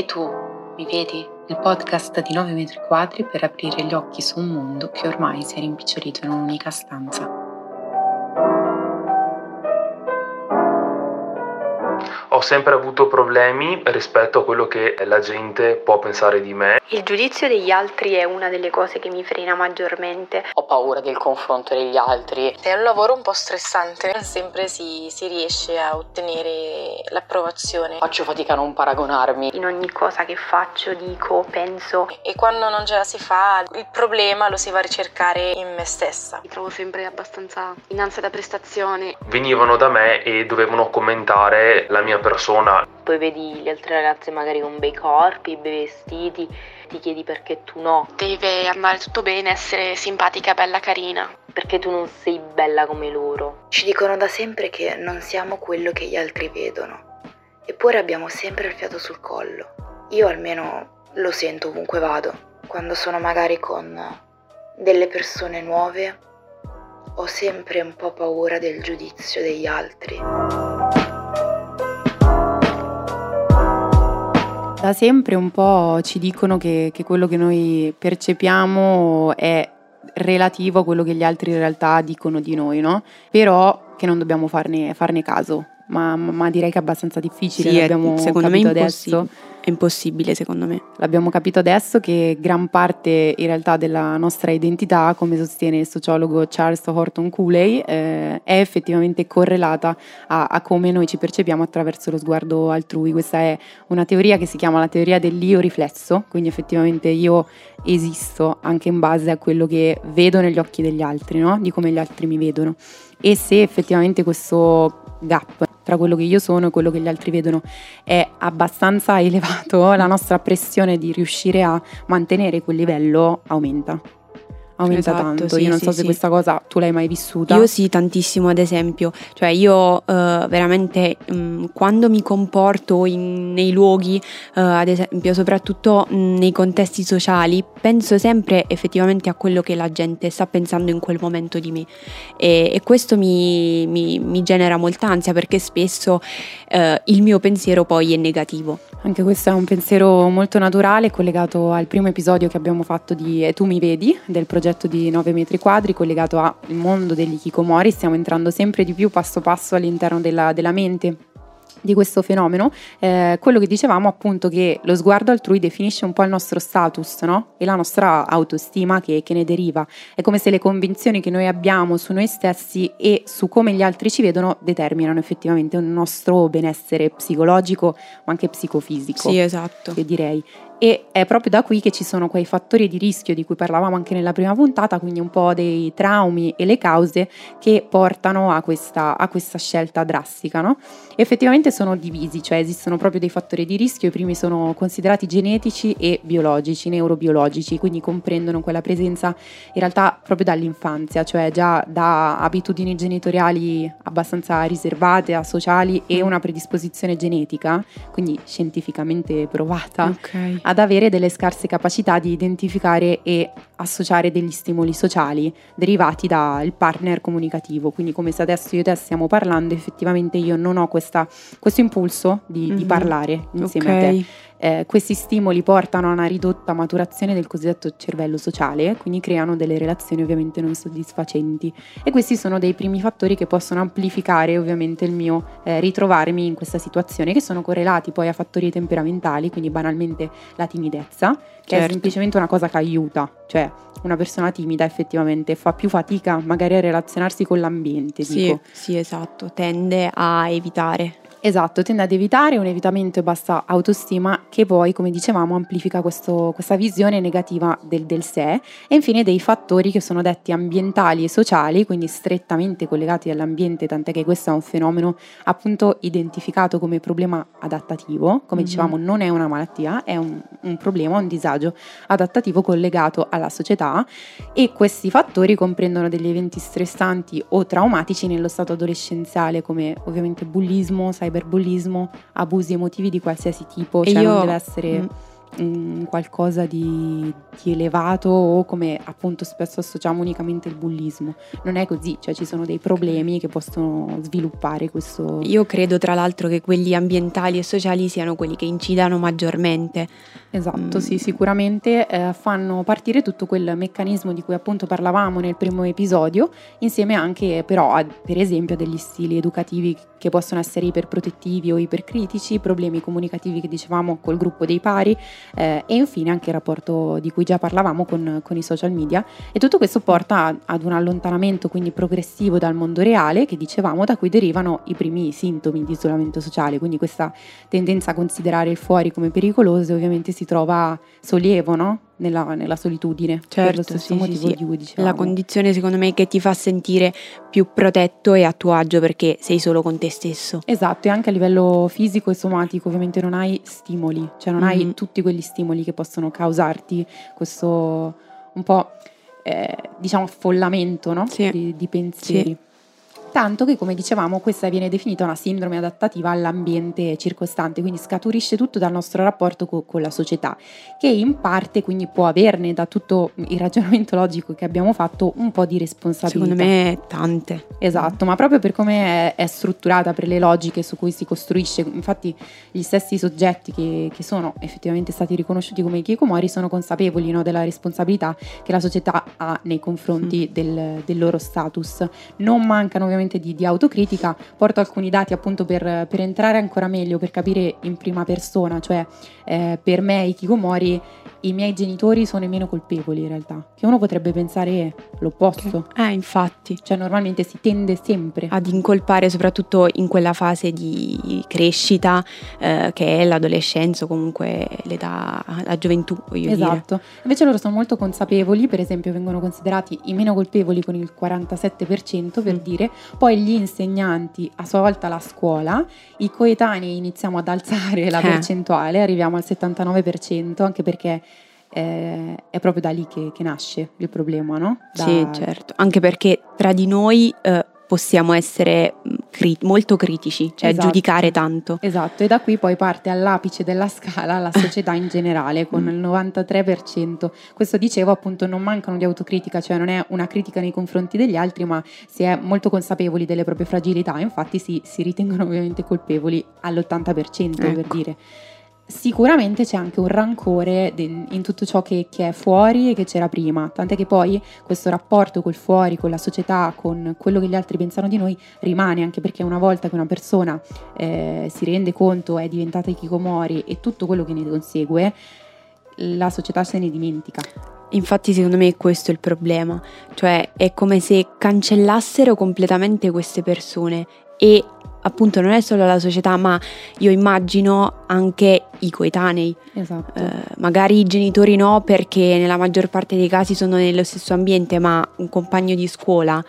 E tu, mi vedi? Il podcast di 9 metri quadri per aprire gli occhi su un mondo che ormai si è rimpicciolito in un'unica stanza. Ho sempre avuto problemi rispetto a quello che la gente può pensare di me. Il giudizio degli altri è una delle cose che mi frena maggiormente. Ho paura del confronto degli altri. È un lavoro un po' stressante, non sempre si riesce a ottenere l'approvazione. Faccio fatica a non paragonarmi. In ogni cosa che faccio, dico, penso. E quando non ce la si fa, il problema lo si va a ricercare in me stessa. Mi trovo sempre abbastanza in ansia da prestazione. Venivano da me e dovevano commentare la mia persona. Poi vedi le altre ragazze magari con bei corpi, bei vestiti, ti chiedi perché tu no. Deve andare tutto bene, essere simpatica, bella, carina. Perché tu non sei bella come loro. Ci dicono da sempre che non siamo quello che gli altri vedono, eppure abbiamo sempre il fiato sul collo. Io almeno lo sento ovunque vado. Quando sono magari con delle persone nuove ho sempre un po' paura del giudizio degli altri. Da sempre un po' ci dicono che quello che noi percepiamo è relativo a quello che gli altri in realtà dicono di noi, no? Però che non dobbiamo farne caso, ma direi che è abbastanza difficile, sì, l'abbiamo capito adesso. È impossibile secondo me. L'abbiamo capito adesso che gran parte in realtà della nostra identità, come sostiene il sociologo Charles Horton Cooley, è effettivamente correlata a come noi ci percepiamo attraverso lo sguardo altrui. Questa è una teoria che si chiama la teoria dell'io riflesso, quindi effettivamente io esisto anche in base a quello che vedo negli occhi degli altri, no? Di come gli altri mi vedono. E se effettivamente questo gap tra quello che io sono e quello che gli altri vedono è abbastanza elevato, la nostra pressione di riuscire a mantenere quel livello aumenta esatto, tanto. Io non so se questa cosa tu l'hai mai vissuta. Io sì, tantissimo, ad esempio, cioè io veramente quando mi comporto nei luoghi, ad esempio soprattutto nei contesti sociali, penso sempre effettivamente a quello che la gente sta pensando in quel momento di me, e questo mi genera molta ansia, perché spesso il mio pensiero poi è negativo. Anche questo è un pensiero molto naturale, collegato al primo episodio che abbiamo fatto di E tu, mi vedi?, del progetto di 9 metri quadri, collegato al mondo degli Hikikomori. Stiamo entrando sempre di più passo passo all'interno della mente di questo fenomeno, quello che dicevamo appunto, che lo sguardo altrui definisce un po' il nostro status, no? E la nostra autostima che ne deriva. È come se le convinzioni che noi abbiamo su noi stessi e su come gli altri ci vedono determinano effettivamente un nostro benessere psicologico, ma anche psicofisico. Sì, esatto. Che direi. E è proprio da qui che ci sono quei fattori di rischio di cui parlavamo anche nella prima puntata, quindi un po' dei traumi e le cause che portano a questa scelta drastica, no? Effettivamente sono divisi, cioè esistono proprio dei fattori di rischio. I primi sono considerati genetici e biologici, neurobiologici, quindi comprendono quella presenza in realtà proprio dall'infanzia, cioè già da abitudini genitoriali abbastanza riservate, asociali, e una predisposizione genetica, quindi scientificamente provata. Okay. Ad avere delle scarse capacità di identificare e associare degli stimoli sociali derivati dal partner comunicativo, quindi come se adesso io e te stiamo parlando, effettivamente io non ho questo impulso di parlare insieme, okay, a te. Questi stimoli portano a una ridotta maturazione del cosiddetto cervello sociale, quindi creano delle relazioni ovviamente non soddisfacenti, e questi sono dei primi fattori che possono amplificare ovviamente il mio ritrovarmi in questa situazione, che sono correlati poi a fattori temperamentali, quindi banalmente la timidezza, che certo, è semplicemente una cosa che aiuta, cioè una persona timida effettivamente fa più fatica magari a relazionarsi con l'ambiente. Sì, dico. Sì, esatto, tende a evitare. Esatto, tende ad evitare. Un evitamento e bassa autostima che poi, come dicevamo, amplifica questa visione negativa del sé. E infine dei fattori che sono detti ambientali e sociali, quindi strettamente collegati all'ambiente, tant'è che questo è un fenomeno appunto identificato come problema adattativo. Come dicevamo, non è una malattia, è un problema, un disagio adattativo collegato alla società, e questi fattori comprendono degli eventi stressanti o traumatici nello stato adolescenziale, come ovviamente bullismo, cyberbullismo, abusi emotivi di qualsiasi tipo, cioè non deve essere qualcosa di elevato, o come appunto spesso associamo unicamente il bullismo. Non è così, cioè ci sono dei problemi che possono sviluppare questo. Io credo tra l'altro che quelli ambientali e sociali siano quelli che incidano maggiormente. Esatto, sì, sicuramente fanno partire tutto quel meccanismo di cui appunto parlavamo nel primo episodio, insieme anche però per esempio a degli stili educativi che possono essere iperprotettivi o ipercritici, problemi comunicativi che dicevamo col gruppo dei pari, e infine anche il rapporto di cui già parlavamo con i social media. E tutto questo porta ad un allontanamento quindi progressivo dal mondo reale, che dicevamo, da cui derivano i primi sintomi di isolamento sociale. Quindi questa tendenza a considerare il fuori come pericoloso ovviamente si trova sollievo, no? Nella solitudine, certo, per lo stesso motivo di cui dicevamo. La condizione secondo me che ti fa sentire più protetto e a tuo agio, perché sei solo con te stesso. Esatto, e anche a livello fisico e somatico ovviamente non hai stimoli, cioè non hai tutti quegli stimoli che possono causarti questo un po' diciamo affollamento, no? Sì. Di pensieri. Sì. Tanto che, come dicevamo, questa viene definita una sindrome adattativa all'ambiente circostante, quindi scaturisce tutto dal nostro rapporto con la società, che in parte quindi può averne, da tutto il ragionamento logico che abbiamo fatto, un po' di responsabilità. Secondo me tante. Esatto, ma proprio per come è strutturata, per le logiche su cui si costruisce. Infatti gli stessi soggetti che sono effettivamente stati riconosciuti come hikikomori sono consapevoli, no, della responsabilità che la società ha nei confronti del loro status. Non mancano ovviamente di autocritica. Porto alcuni dati appunto per entrare ancora meglio, per capire in prima persona, cioè per me hikikomori i miei genitori sono i meno colpevoli, in realtà, che uno potrebbe pensare l'opposto. Infatti, cioè normalmente si tende sempre ad incolpare, soprattutto in quella fase di crescita che è l'adolescenza, comunque l'età, la gioventù, voglio dire. Esatto, invece loro sono molto consapevoli, per esempio vengono considerati i meno colpevoli con il 47% per dire. Poi gli insegnanti, a sua volta la scuola, i coetanei iniziamo ad alzare la percentuale, arriviamo al 79%, anche perché è proprio da lì che nasce il problema, no? Sì, certo, anche perché tra di noi possiamo essere molto critici, cioè giudicare tanto. Esatto, e da qui poi parte all'apice della scala la società in generale, con il 93%. Questo, dicevo appunto, non mancano di autocritica, cioè non è una critica nei confronti degli altri, ma si è molto consapevoli delle proprie fragilità, infatti si ritengono ovviamente colpevoli all'80%, ecco. Per dire. Sicuramente c'è anche un rancore in tutto ciò che è fuori e che c'era prima, tant'è che poi questo rapporto col fuori, con la società, con quello che gli altri pensano di noi rimane, anche perché una volta che una persona si rende conto, è diventata hikikomori e tutto quello che ne consegue, la società se ne dimentica. Infatti secondo me questo è il problema, cioè è come se cancellassero completamente queste persone. E appunto non è solo la società, ma io immagino anche i coetanei. Esatto. Magari i genitori no, perché nella maggior parte dei casi sono nello stesso ambiente, ma un compagno di scuola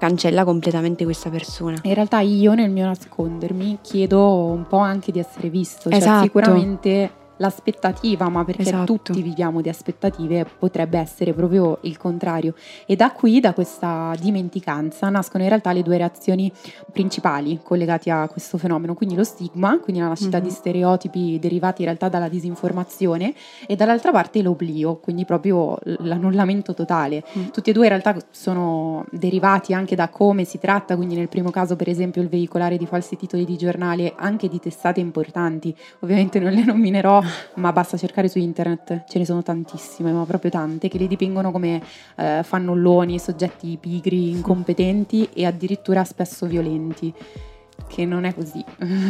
cancella completamente questa persona. In realtà io, nel mio nascondermi, chiedo un po' anche di essere visto. Esatto. Cioè, sicuramente l'aspettativa, ma perché tutti viviamo di aspettative, potrebbe essere proprio il contrario. E da qui, da questa dimenticanza, nascono in realtà le due reazioni principali collegate a questo fenomeno, quindi lo stigma, quindi la nascita di stereotipi derivati in realtà dalla disinformazione, e dall'altra parte l'oblio, quindi proprio l'annullamento totale. Tutti e due in realtà sono derivati anche da come si tratta, quindi nel primo caso per esempio il veicolare di falsi titoli di giornale, anche di testate importanti, ovviamente non le nominerò, ma basta cercare su internet, ce ne sono tantissime, ma proprio tante, che li dipingono come fannulloni, soggetti pigri, incompetenti e addirittura spesso violenti, che non è così,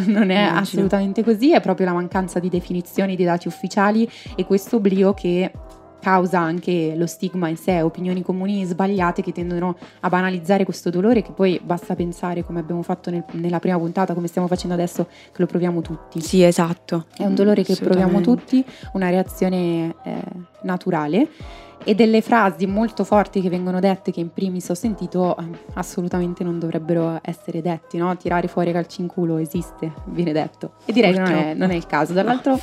non è assolutamente così. È proprio la mancanza di definizioni, di dati ufficiali e questo oblio che causa anche lo stigma in sé, opinioni comuni sbagliate che tendono a banalizzare questo dolore, che poi basta pensare, come abbiamo fatto nella prima puntata, come stiamo facendo adesso, che lo proviamo tutti. Sì, esatto. È un dolore che proviamo tutti, una reazione naturale. E delle frasi molto forti che vengono dette, che in primis ho sentito, assolutamente non dovrebbero essere detti, no? Tirare fuori calci in culo esiste, viene detto, e direi che non è il caso. Dall'altro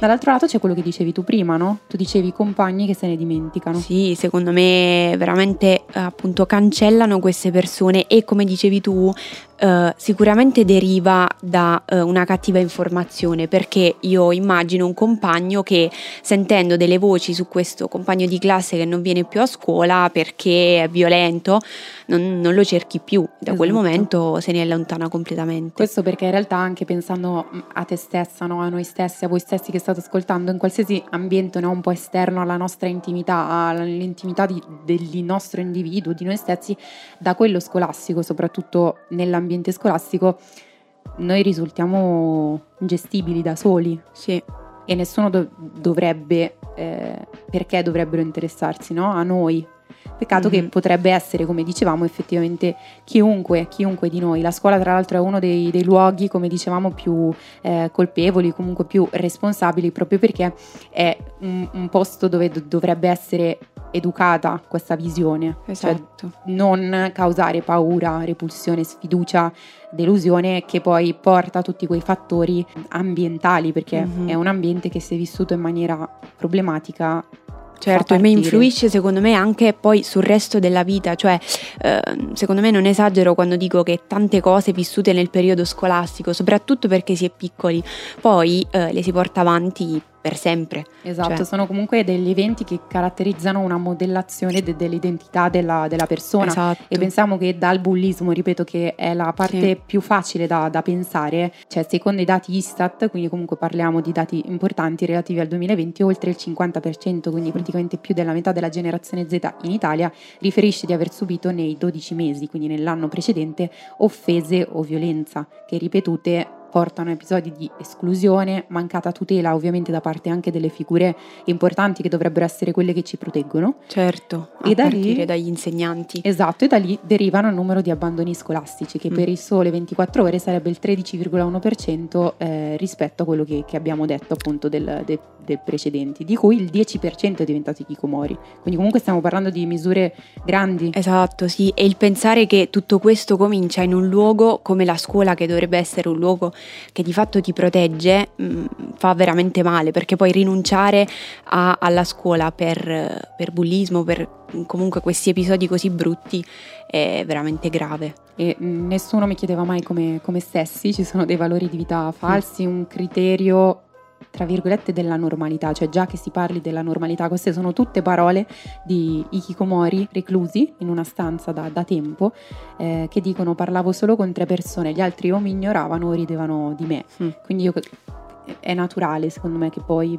lato c'è quello che dicevi tu prima, no? Tu dicevi i compagni che se ne dimenticano. Sì, secondo me veramente appunto cancellano queste persone, e come dicevi tu sicuramente deriva da una cattiva informazione, perché io immagino un compagno che, sentendo delle voci su questo compagno di classe che non viene più a scuola perché è violento, non lo cerchi più, da esatto. quel momento se ne allontana completamente. Questo perché in realtà, anche pensando a te stessa, no? A noi stessi, a voi stessi che state ascoltando, in qualsiasi ambiente, no? Un po' esterno alla nostra intimità, all'intimità del nostro individuo, di noi stessi, da quello scolastico, soprattutto nell'ambiente scolastico, noi risultiamo gestibili da soli, sì. E nessuno dovrebbe, perché dovrebbero interessarsi, no? A noi. Peccato che potrebbe essere, come dicevamo, effettivamente chiunque di noi. La scuola, tra l'altro, è uno dei luoghi, come dicevamo, più colpevoli, comunque più responsabili, proprio perché è un posto dove dovrebbe essere educata questa visione, esatto. Cioè non causare paura, repulsione, sfiducia, delusione, che poi porta a tutti quei fattori ambientali, perché è un ambiente che, se vissuto in maniera problematica, certo, mi influisce secondo me anche poi sul resto della vita. Cioè secondo me non esagero quando dico che tante cose vissute nel periodo scolastico, soprattutto perché si è piccoli, poi le si porta avanti per sempre. Esatto, cioè, sono comunque degli eventi che caratterizzano una modellazione dell'identità della persona, esatto. E pensiamo che dal bullismo, ripeto, che è la parte più facile da pensare, cioè secondo i dati ISTAT, quindi comunque parliamo di dati importanti relativi al 2020, oltre il 50%, quindi praticamente più della metà della generazione Z in Italia riferisce di aver subito nei 12 mesi, quindi nell'anno precedente, offese o violenza che ripetute portano episodi di esclusione, mancata tutela ovviamente da parte anche delle figure importanti che dovrebbero essere quelle che ci proteggono. Certo, e da partire dagli insegnanti. Esatto, e da lì derivano il numero di abbandoni scolastici che per il Sole 24 Ore sarebbe il 13,1% rispetto a quello che abbiamo detto appunto dei precedenti, di cui il 10% è diventato Hikikomori. Quindi comunque stiamo parlando di misure grandi. Esatto, sì, e il pensare che tutto questo comincia in un luogo come la scuola, che dovrebbe essere un luogo che di fatto ti protegge, fa veramente male, perché poi rinunciare alla scuola per bullismo, per comunque questi episodi così brutti, è veramente grave. E nessuno mi chiedeva mai come stessi, ci sono dei valori di vita falsi, un criterio tra virgolette della normalità, cioè già che si parli della normalità, queste sono tutte parole di Hikikomori reclusi in una stanza da tempo, che dicono: parlavo solo con 3 persone, gli altri o mi ignoravano o ridevano di me. Quindi è naturale, secondo me, che poi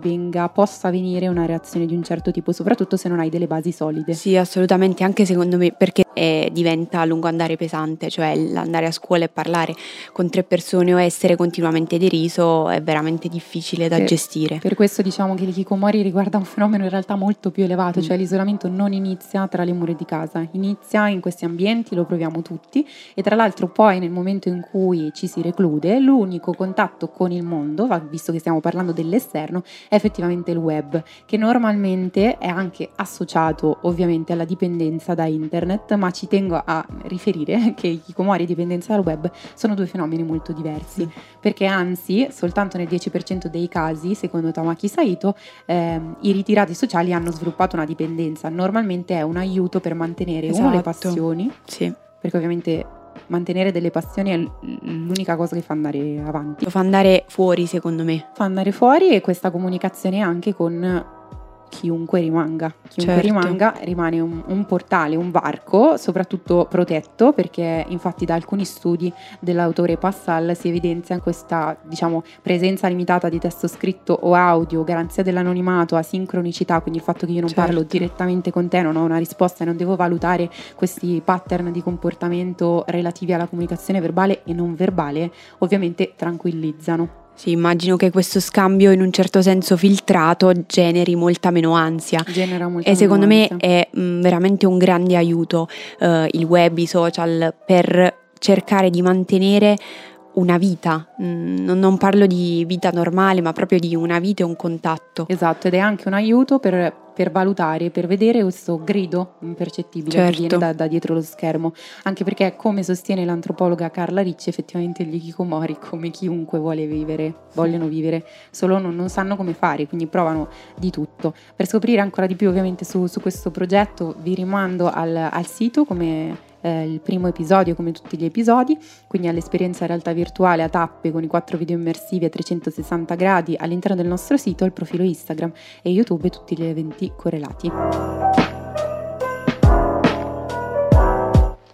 possa venire una reazione di un certo tipo, soprattutto se non hai delle basi solide. Sì, assolutamente, anche secondo me, perché diventa a lungo andare pesante. Cioè andare a scuola e parlare con 3 persone o essere continuamente deriso è veramente difficile da gestire. Per questo diciamo che l'Hikikomori riguarda un fenomeno in realtà molto più elevato, cioè l'isolamento non inizia tra le mura di casa, inizia in questi ambienti, lo proviamo tutti, e tra l'altro poi nel momento in cui ci si reclude, l'unico contatto con il mondo, visto che stiamo parlando dell'esterno, è effettivamente il web, che normalmente è anche associato ovviamente alla dipendenza da internet, ma ci tengo a riferire che Hikikomori e dipendenza dal web sono 2 fenomeni molto diversi, perché anzi soltanto nel 10% dei casi, secondo Tamaki Saito, i ritirati sociali hanno sviluppato una dipendenza. Normalmente è un aiuto per mantenere, esatto, le passioni, sì, perché ovviamente mantenere delle passioni è l'unica cosa che fa andare avanti, fa andare fuori, secondo me, fa andare fuori, e questa comunicazione anche con chiunque certo. Rimane un portale, un varco soprattutto protetto, perché infatti da alcuni studi dell'autore Passal si evidenzia questa, diciamo, presenza limitata di testo scritto o audio, garanzia dell'anonimato, asincronicità, quindi il fatto che io non parlo direttamente con te, non ho una risposta e non devo valutare questi pattern di comportamento relativi alla comunicazione verbale e non verbale, ovviamente tranquillizzano. Sì, immagino che questo scambio in un certo senso filtrato generi molta meno ansia. Genera molta meno ansia. E secondo me è veramente un grande aiuto il web, i social, per cercare di mantenere una vita, non parlo di vita normale, ma proprio di una vita e un contatto. Esatto, ed è anche un aiuto per valutare, per vedere questo grido impercettibile, certo, che viene da dietro lo schermo, anche perché, come sostiene l'antropologa Carla Ricci, effettivamente gli Hikikomori, come chiunque vogliono vivere, solo non sanno come fare, quindi provano di tutto. Per scoprire ancora di più ovviamente su questo progetto vi rimando al sito, come il primo episodio come tutti gli episodi, quindi all'esperienza in realtà virtuale a tappe con i 4 video immersivi a 360 gradi all'interno del nostro sito, il profilo Instagram e YouTube e tutti gli eventi correlati.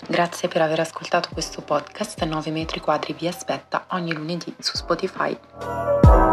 Grazie per aver ascoltato questo podcast. 9m² vi aspetta ogni lunedì su Spotify.